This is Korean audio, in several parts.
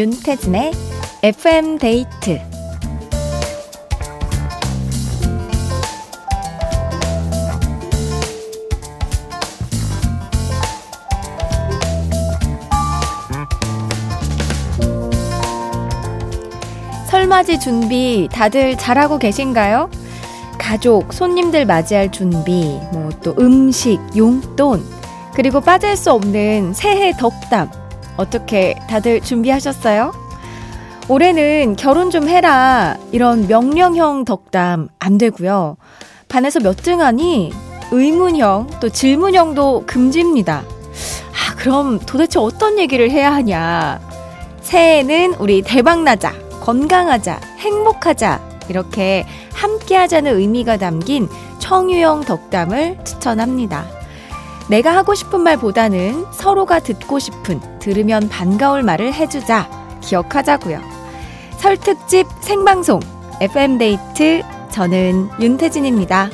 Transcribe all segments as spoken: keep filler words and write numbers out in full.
윤태진의 에프엠 데이트. 설맞이 준비 다들 잘하고 계신가요? 가족, 손님들 맞이할 준비, 뭐 또 음식, 용돈, 그리고 빠질 수 없는 새해 덕담. 어떻게 다들 준비하셨어요? 올해는 결혼 좀 해라 이런 명령형 덕담 안 되고요. 반에서 몇 등 하니? 의문형, 또 질문형도 금지입니다. 아, 그럼 도대체 어떤 얘기를 해야 하냐? 새해에는 우리 대박나자, 건강하자, 행복하자, 이렇게 함께하자는 의미가 담긴 청유형 덕담을 추천합니다. 내가 하고 싶은 말보다는 서로가 듣고 싶은, 들으면 반가울 말을 해주자, 기억하자고요. 설 특집 생방송 에프엠 데이트, 저는 윤태진입니다.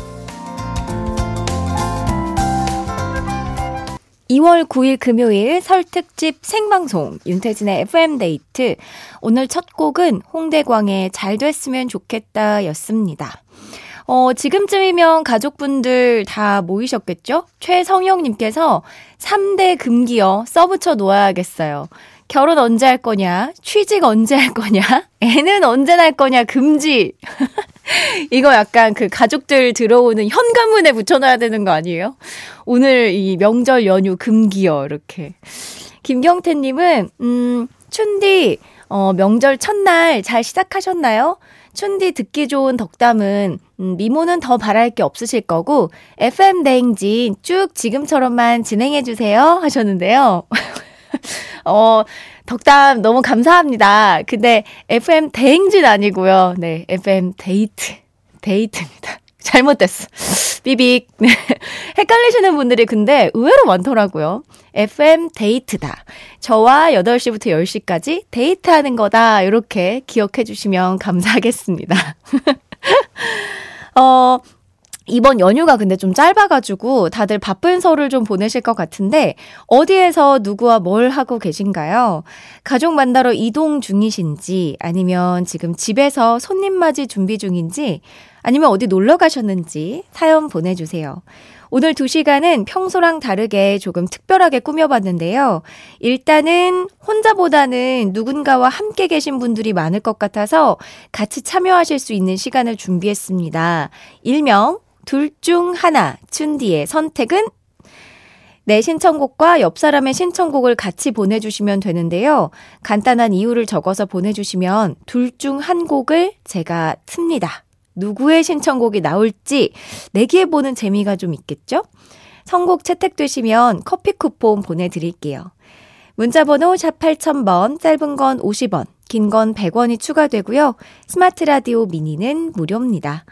이월 구일 금요일 설 특집 생방송 윤태진의 에프엠 데이트. 오늘 첫 곡은 홍대광의 잘 됐으면 좋겠다 였습니다. 어, 지금쯤이면 가족분들 다 모이셨겠죠? 최성형님께서 삼대 금기어 써붙여 놓아야겠어요. 결혼 언제 할 거냐? 취직 언제 할 거냐? 애는 언제 날 거냐? 금지! 이거 약간 그 가족들 들어오는 현관문에 붙여놔야 되는 거 아니에요? 오늘 이 명절 연휴 금기어, 이렇게. 김경태님은, 음, 춘디, 어, 명절 첫날 잘 시작하셨나요? 춘디 듣기 좋은 덕담은 음, 미모는 더 바랄 게 없으실 거고 에프엠 대행진 쭉 지금처럼만 진행해 주세요 하셨는데요. 어, 덕담 너무 감사합니다. 근데 에프엠 대행진 아니고요. 네, 에프엠 데이트 데이트입니다. 잘못됐어. 삐빅. 네. 헷갈리시는 분들이 근데 의외로 많더라고요. 에프엠 데이트다. 저와 여덟시부터 열시까지 데이트하는 거다. 이렇게 기억해 주시면 감사하겠습니다. 어, 이번 연휴가 근데 좀 짧아가지고 다들 바쁜 설을 좀 보내실 것 같은데 어디에서 누구와 뭘 하고 계신가요? 가족 만나러 이동 중이신지, 아니면 지금 집에서 손님 맞이 준비 중인지, 아니면 어디 놀러 가셨는지 사연 보내주세요. 오늘 두 시간은 평소랑 다르게 조금 특별하게 꾸며봤는데요. 일단은 혼자보다는 누군가와 함께 계신 분들이 많을 것 같아서 같이 참여하실 수 있는 시간을 준비했습니다. 일명 둘 중 하나, 춘디의 선택은? 내 신청곡과 옆 사람의 신청곡을 같이 보내주시면 되는데요. 간단한 이유를 적어서 보내주시면 둘 중 한 곡을 제가 틉니다. 누구의 신청곡이 나올지 내기해보는 재미가 좀 있겠죠? 선곡 채택되시면 커피 쿠폰 보내드릴게요. 문자번호 샵 팔천번, 짧은 건 오십원, 긴 건 백원이 추가되고요. 스마트 라디오 미니는 무료입니다.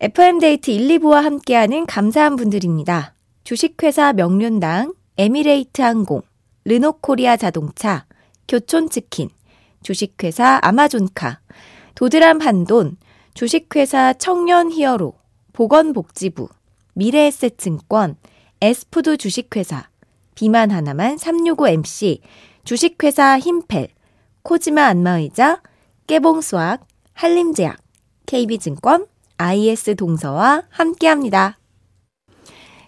에프엠 데이트 일, 이부와 함께하는 감사한 분들입니다. 주식회사 명륜당, 에미레이트 항공, 르노코리아 자동차, 교촌치킨, 주식회사 아마존카, 도드람 한돈, 주식회사 청년히어로, 보건복지부, 미래에셋증권, 에스푸드 주식회사, 비만 하나만 삼육오 엠씨, 주식회사 힘펠, 코지마 안마의자, 깨봉수학, 한림제약, 케이비증권, 아이에스 동서와 함께합니다.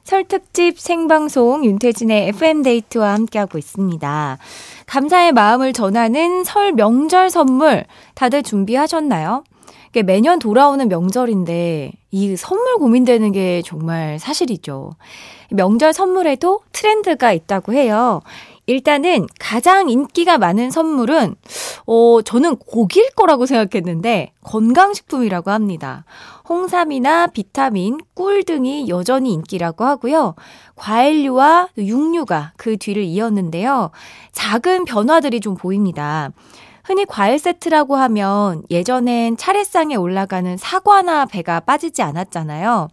설 특집 생방송 윤태진의 에프엠 데이트와 함께하고 있습니다. 감사의 마음을 전하는 설 명절 선물 다들 준비하셨나요? 매년 돌아오는 명절인데 이 선물 고민되는 게 정말 사실이죠. 명절 선물에도 트렌드가 있다고 해요. 일단은 가장 인기가 많은 선물은 어, 저는 고기일 거라고 생각했는데 건강식품이라고 합니다. 홍삼이나 비타민, 꿀 등이 여전히 인기라고 하고요. 과일류와 육류가 그 뒤를 이었는데요. 작은 변화들이 좀 보입니다. 흔히 과일 세트라고 하면 예전엔 차례상에 올라가는 사과나 배가 빠지지 않았잖아요.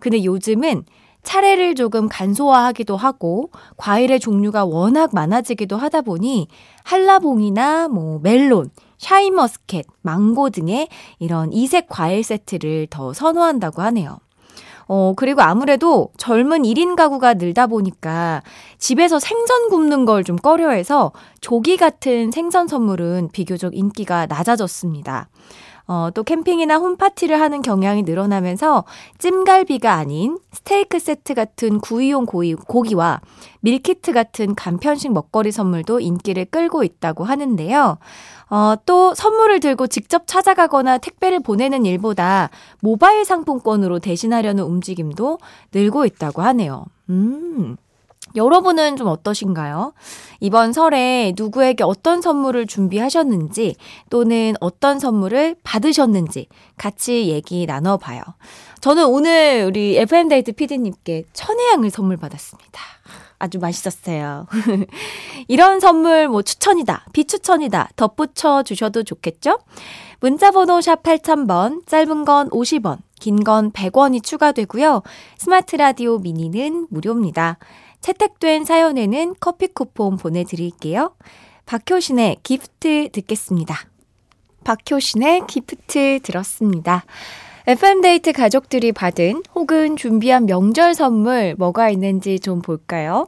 근데 요즘은 차례를 조금 간소화하기도 하고 과일의 종류가 워낙 많아지기도 하다 보니 한라봉이나 뭐 멜론, 샤인머스캣, 망고 등의 이런 이색 과일 세트를 더 선호한다고 하네요. 어, 그리고 아무래도 젊은 일 인 가구가 늘다 보니까 집에서 생선 굽는 걸 좀 꺼려해서 조기 같은 생선 선물은 비교적 인기가 낮아졌습니다. 어, 또 캠핑이나 홈파티를 하는 경향이 늘어나면서 찜갈비가 아닌 스테이크 세트 같은 구이용 고이, 고기와 밀키트 같은 간편식 먹거리 선물도 인기를 끌고 있다고 하는데요. 어, 또 선물을 들고 직접 찾아가거나 택배를 보내는 일보다 모바일 상품권으로 대신하려는 움직임도 늘고 있다고 하네요. 음... 여러분은 좀 어떠신가요? 이번 설에 누구에게 어떤 선물을 준비하셨는지 또는 어떤 선물을 받으셨는지 같이 얘기 나눠봐요. 저는 오늘 우리 에프엠 데이트 피디님께 천혜향을 선물 받았습니다. 아주 맛있었어요. 이런 선물 뭐 추천이다, 비추천이다 덧붙여 주셔도 좋겠죠? 문자번호 샵 팔천 번, 짧은 건 오십 원, 긴 건 백 원이 추가되고요. 스마트 라디오 미니는 무료입니다. 채택된 사연에는 커피 쿠폰 보내드릴게요. 박효신의 기프트 듣겠습니다. 박효신의 기프트 들었습니다. 에프엠 데이트 가족들이 받은 혹은 준비한 명절 선물 뭐가 있는지 좀 볼까요?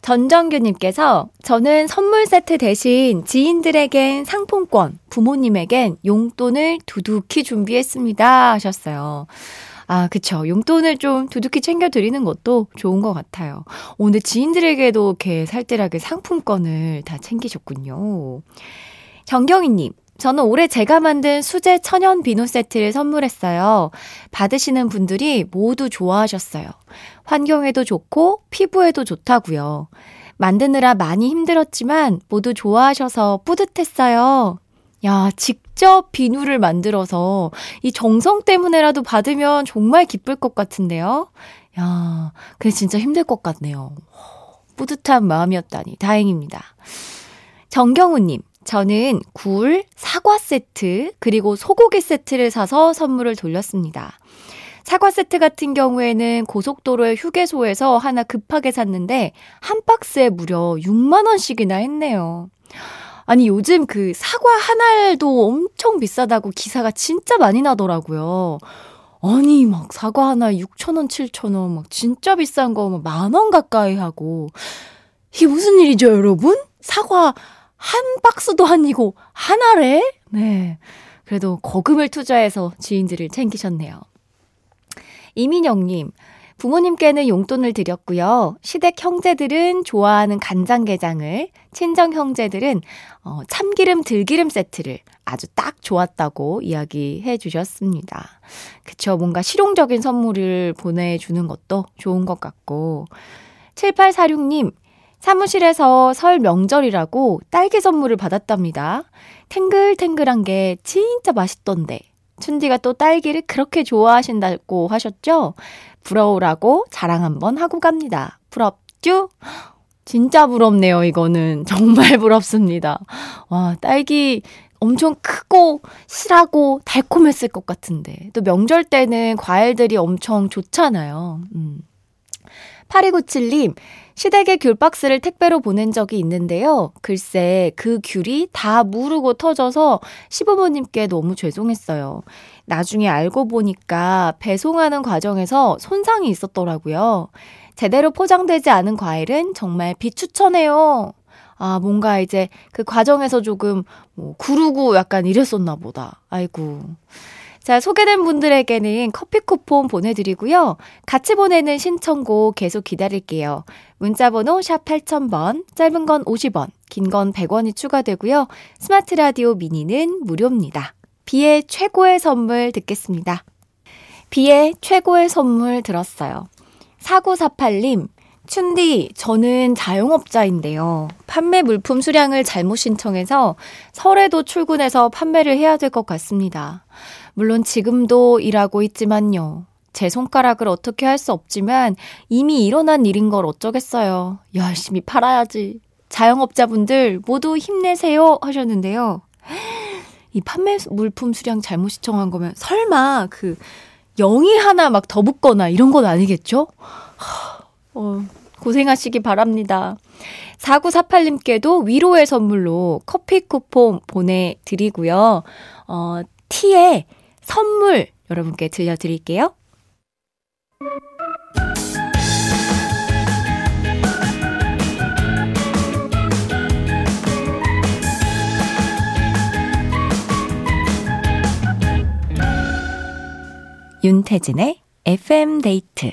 전정규님께서 저는 선물 세트 대신 지인들에겐 상품권, 부모님에겐 용돈을 두둑히 준비했습니다 하셨어요. 아, 그쵸. 용돈을 좀 두둑히 챙겨드리는 것도 좋은 것 같아요. 오, 근데 지인들에게도 이렇게 살뜰하게 상품권을 다 챙기셨군요. 정경희님, 저는 올해 제가 만든 수제 천연 비누 세트를 선물했어요. 받으시는 분들이 모두 좋아하셨어요. 환경에도 좋고 피부에도 좋다고요. 만드느라 많이 힘들었지만 모두 좋아하셔서 뿌듯했어요. 야, 직접 비누를 만들어서 이 정성 때문에라도 받으면 정말 기쁠 것 같은데요. 야, 그게 진짜 힘들 것 같네요. 뿌듯한 마음이었다니 다행입니다. 정경우님, 저는 굴, 사과 세트, 그리고 소고기 세트를 사서 선물을 돌렸습니다. 사과 세트 같은 경우에는 고속도로의 휴게소에서 하나 급하게 샀는데 한 박스에 무려 육만 원씩이나 했네요. 아니, 요즘 그 사과 한 알도 엄청 비싸다고 기사가 진짜 많이 나더라고요. 아니, 막 사과 하나에 육천 원, 칠천 원, 막 진짜 비싼 거 막 만 원 가까이 하고. 이게 무슨 일이죠, 여러분? 사과 한 박스도 아니고 한 알에? 네. 그래도 거금을 투자해서 지인들을 챙기셨네요. 이민영님, 부모님께는 용돈을 드렸고요. 시댁 형제들은 좋아하는 간장게장을, 친정 형제들은 참기름 들기름 세트를 아주 딱 좋았다고 이야기해 주셨습니다. 그쵸, 뭔가 실용적인 선물을 보내주는 것도 좋은 것 같고. 칠팔사육 님, 사무실에서 설 명절이라고 딸기 선물을 받았답니다. 탱글탱글한 게 진짜 맛있던데. 춘디가 또 딸기를 그렇게 좋아하신다고 하셨죠? 부러우라고 자랑 한번 하고 갑니다. 부럽죠? 진짜 부럽네요, 이거는. 정말 부럽습니다. 와, 딸기 엄청 크고 실하고 달콤했을 것 같은데. 또 명절 때는 과일들이 엄청 좋잖아요. 음. 팔이구칠 님, 시댁에 귤 박스를 택배로 보낸 적이 있는데요. 글쎄 그 귤이 다 무르고 터져서 시부모님께 너무 죄송했어요. 나중에 알고 보니까 배송하는 과정에서 손상이 있었더라고요. 제대로 포장되지 않은 과일은 정말 비추천해요. 아, 뭔가 이제 그 과정에서 조금 뭐 구르고 약간 이랬었나 보다. 아이고. 자, 소개된 분들에게는 커피 쿠폰 보내드리고요. 같이 보내는 신청곡 계속 기다릴게요. 문자번호 샵 팔천 번, 짧은 건 오십 원, 긴 건 백 원이 추가되고요. 스마트 라디오 미니는 무료입니다. 비의 최고의 선물 듣겠습니다. 비의 최고의 선물 들었어요. 사구사팔 님, 춘디, 저는 자영업자인데요. 판매 물품 수량을 잘못 신청해서 설에도 출근해서 판매를 해야 될 것 같습니다. 물론 지금도 일하고 있지만요. 제 손가락을 어떻게 할 수 없지만 이미 일어난 일인 걸 어쩌겠어요. 열심히 팔아야지. 자영업자분들 모두 힘내세요 하셨는데요. 이 판매 물품 수량 잘못 신청한 거면 설마 그 영이 하나 막 더 붙거나 이런 건 아니겠죠? 어, 고생하시기 바랍니다. 사구사팔 님께도 위로의 선물로 커피 쿠폰 보내드리고요. 어, 티의 선물 여러분께 들려드릴게요. 윤태진의 에프엠 데이트.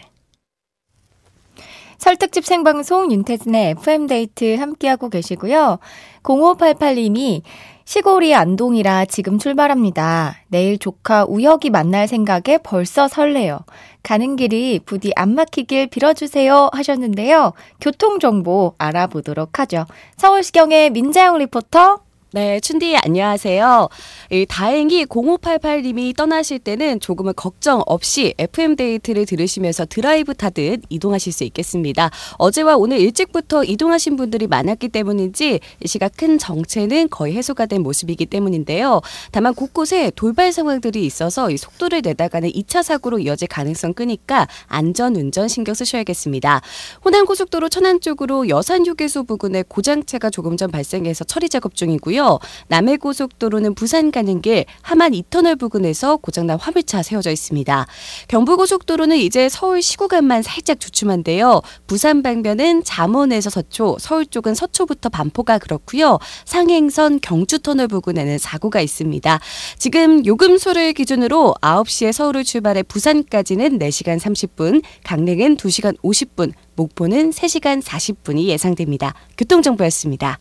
설특집 생방송 윤태진의 에프엠 데이트 함께하고 계시고요. 공오팔팔 님이 시골이 안동이라 지금 출발합니다. 내일 조카 우혁이 만날 생각에 벌써 설레요. 가는 길이 부디 안 막히길 빌어주세요 하셨는데요. 교통정보 알아보도록 하죠. 서울시경의 민자영 리포터. 네, 춘디 안녕하세요. 예, 다행히 공오팔팔 님이 떠나실 때는 조금은 걱정 없이 에프엠 데이트를 들으시면서 드라이브 타듯 이동하실 수 있겠습니다. 어제와 오늘 일찍부터 이동하신 분들이 많았기 때문인지 이 시각 큰 정체는 거의 해소가 된 모습이기 때문인데요. 다만 곳곳에 돌발 상황들이 있어서 이 속도를 내다가는 이 차 사고로 이어질 가능성 끄니까 안전운전 신경 쓰셔야겠습니다. 호남고속도로 천안 쪽으로 여산휴게소 부근에 고장차가 조금 전 발생해서 처리 작업 중이고요. 남해고속도로는 부산 가는 길 하만 이 터널 부근에서 고장난 화물차 세워져 있습니다. 경부고속도로는 이제 서울 시구간만 살짝 주춤한데요. 부산 방면은 잠원에서 서초, 서울 쪽은 서초부터 반포가 그렇고요. 상행선 경주터널 부근에는 사고가 있습니다. 지금 요금소를 기준으로 아홉 시에 서울을 출발해 부산까지는 네 시간 삼십 분, 강릉은 두 시간 오십 분, 목포는 세 시간 사십 분이 예상됩니다. 교통정보였습니다.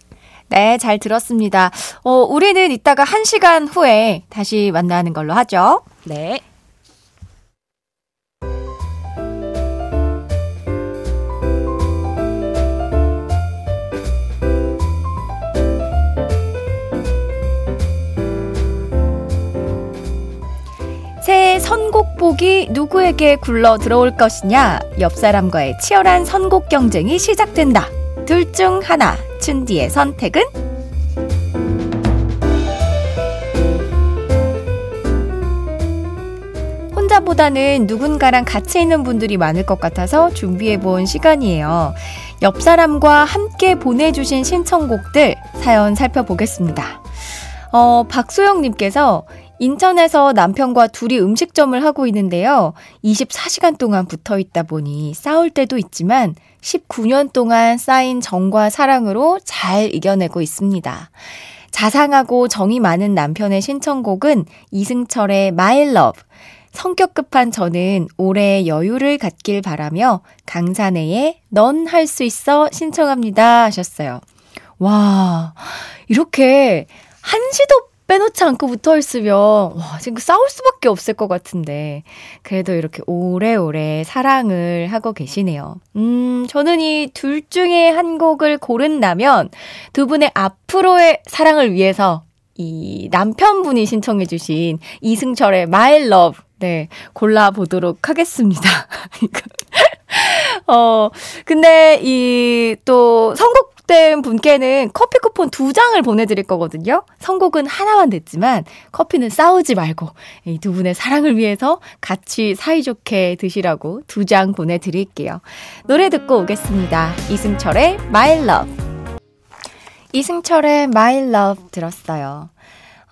네, 잘 들었습니다. 어, 우리는 이따가 한 시간 후에 다시 만나는 걸로 하죠. 네. 새해 선곡복이 누구에게 굴러 들어올 것이냐? 옆 사람과의 치열한 선곡 경쟁이 시작된다. 둘 중 하나, 춘디의 선택은? 혼자보다는 누군가랑 같이 있는 분들이 많을 것 같아서 준비해본 시간이에요. 옆 사람과 함께 보내주신 신청곡들 사연 살펴보겠습니다. 어, 박소영님께서 인천에서 남편과 둘이 음식점을 하고 있는데요. 이십사 시간 동안 붙어 있다 보니 싸울 때도 있지만 십구 년 동안 쌓인 정과 사랑으로 잘 이겨내고 있습니다. 자상하고 정이 많은 남편의 신청곡은 이승철의 My Love. 성격 급한 저는 올해 여유를 갖길 바라며 강산에의 넌 할 수 있어 신청합니다 하셨어요. 와, 이렇게 한시도 빼놓지 않고 붙어있으면 와, 지금 싸울 수밖에 없을 것 같은데 그래도 이렇게 오래오래 사랑을 하고 계시네요. 음, 저는 이 둘 중에 한 곡을 고른다면 두 분의 앞으로의 사랑을 위해서 이 남편분이 신청해 주신 이승철의 My Love 네, 골라보도록 하겠습니다. 어, 근데 이 또 선곡 된 분께는 커피 쿠폰 두 장을 보내드릴 거거든요. 선곡은 하나만 됐지만 커피는 싸우지 말고 이 두 분의 사랑을 위해서 같이 사이좋게 드시라고 두 장 보내드릴게요. 노래 듣고 오겠습니다. 이승철의 My Love. 이승철의 My Love 들었어요.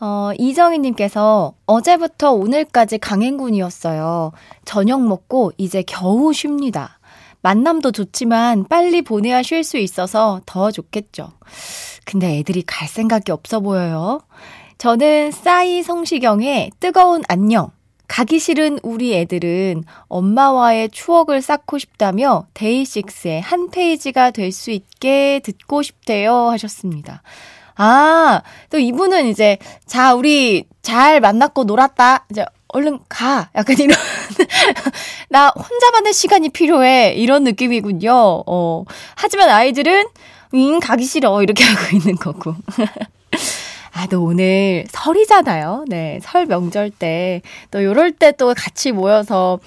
어, 이정희님께서 어제부터 오늘까지 강행군이었어요. 저녁 먹고 이제 겨우 쉽니다. 만남도 좋지만 빨리 보내야 쉴 수 있어서 더 좋겠죠. 근데 애들이 갈 생각이 없어 보여요. 저는 싸이 성시경의 뜨거운 안녕. 가기 싫은 우리 애들은 엄마와의 추억을 쌓고 싶다며 데이식스의 한 페이지가 될 수 있게 듣고 싶대요 하셨습니다. 아, 또 이분은 이제 자, 우리 잘 만났고 놀았다. 이제 얼른 가. 약간 이런 나 혼자만의 시간이 필요해. 이런 느낌이군요. 어. 하지만 아이들은 음, 가기 싫어. 이렇게 하고 있는 거고. 아, 또 오늘 설이잖아요. 네, 설 명절 때 또 요럴 때 또 같이 모여서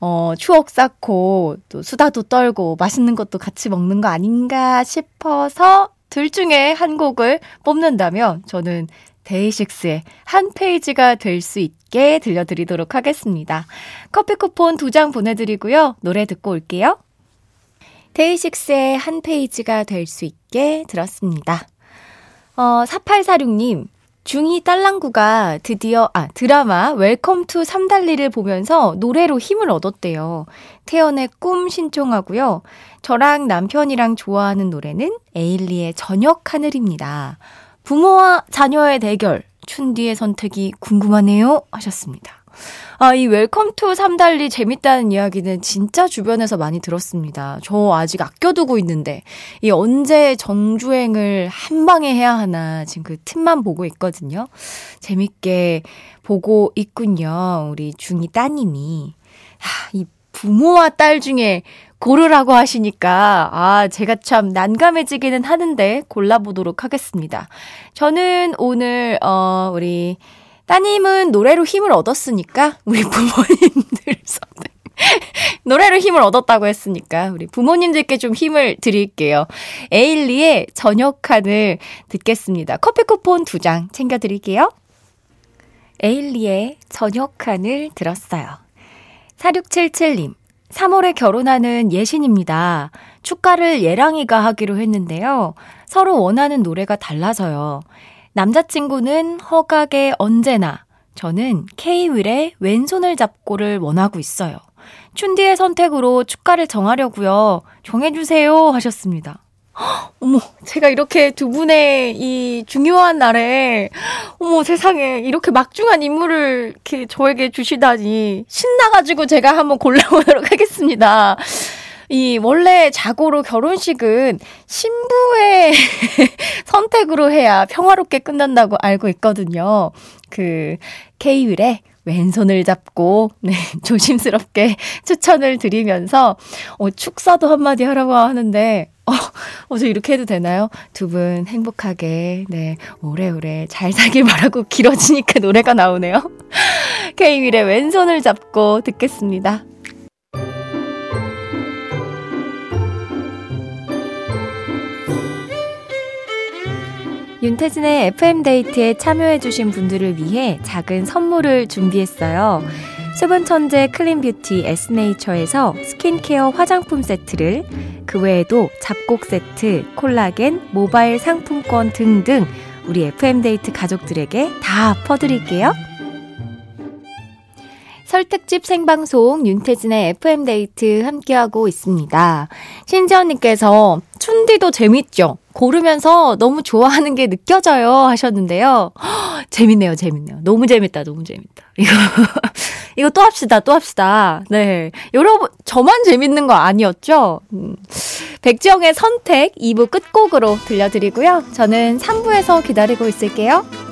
어, 추억 쌓고 또 수다도 떨고 맛있는 것도 같이 먹는 거 아닌가 싶어서 둘 중에 한 곡을 뽑는다면 저는 데이식스의 한 페이지가 될 수 있게 들려드리도록 하겠습니다. 커피 쿠폰 두 장 보내드리고요. 노래 듣고 올게요. 데이식스의 한 페이지가 될 수 있게 들었습니다. 어, 사팔사육 님, 중이 딸랑구가 드디어 아, 드라마 웰컴 투 삼달리를 보면서 노래로 힘을 얻었대요. 태연의 꿈 신청하고요. 저랑 남편이랑 좋아하는 노래는 에일리의 저녁 하늘입니다. 부모와 자녀의 대결, 춘디의 선택이 궁금하네요 하셨습니다. 아, 이 웰컴 투 삼달리 재밌다는 이야기는 진짜 주변에서 많이 들었습니다. 저 아직 아껴두고 있는데 이 언제 정주행을 한 방에 해야 하나 지금 그 틈만 보고 있거든요. 재밌게 보고 있군요. 우리 중이 따님이. 하, 이 부모와 딸 중에 고르라고 하시니까 아 제가 참 난감해지기는 하는데 골라보도록 하겠습니다. 저는 오늘 어 우리 따님은 노래로 힘을 얻었으니까 우리 부모님들 노래로 힘을 얻었다고 했으니까 우리 부모님들께 좀 힘을 드릴게요. 에일리의 저녁 하늘 듣겠습니다. 커피 쿠폰 두 장 챙겨드릴게요. 에일리의 저녁 하늘 들었어요. 사육칠칠님, 삼월에 결혼하는 예신입니다. 축가를 예랑이가 하기로 했는데요. 서로 원하는 노래가 달라서요. 남자친구는 허각의 언제나, 저는 케이윌의 왼손을 잡고를 원하고 있어요. 춘디의 선택으로 축가를 정하려고요. 정해주세요 하셨습니다. 허, 어머, 제가 이렇게 두 분의 이 중요한 날에 어머 세상에 이렇게 막중한 임무를 이렇게 저에게 주시다니 신나가지고 제가 한번 골라보도록 하겠습니다. 이 원래 자고로 결혼식은 신부의 선택으로 해야 평화롭게 끝난다고 알고 있거든요. 그 케이윌의 왼손을 잡고 네, 조심스럽게 추천을 드리면서 어, 축사도 한마디 하라고 하는데 어, 어, 저 이렇게 해도 되나요? 두 분 행복하게 네 오래오래 잘 살길 바라고 길어지니까 노래가 나오네요. 케이윌의 왼손을 잡고 듣겠습니다. 윤태진의 에프엠 데이트에 참여해주신 분들을 위해 작은 선물을 준비했어요. 수분천재 클린뷰티 에스네이처에서 스킨케어 화장품 세트를, 그 외에도 잡곡 세트, 콜라겐, 모바일 상품권 등등 우리 에프엠 데이트 가족들에게 다 퍼드릴게요. 설특집 생방송 윤태진의 에프엠 데이트 함께하고 있습니다. 신지연님께서 춘디도 재밌죠? 고르면서 너무 좋아하는 게 느껴져요 하셨는데요. 허, 재밌네요. 재밌네요. 너무 재밌다. 너무 재밌다. 이거 이거 또 합시다. 또 합시다. 네, 여러분 저만 재밌는 거 아니었죠? 음, 백지영의 선택 이 부 끝곡으로 들려드리고요. 저는 삼 부에서 기다리고 있을게요.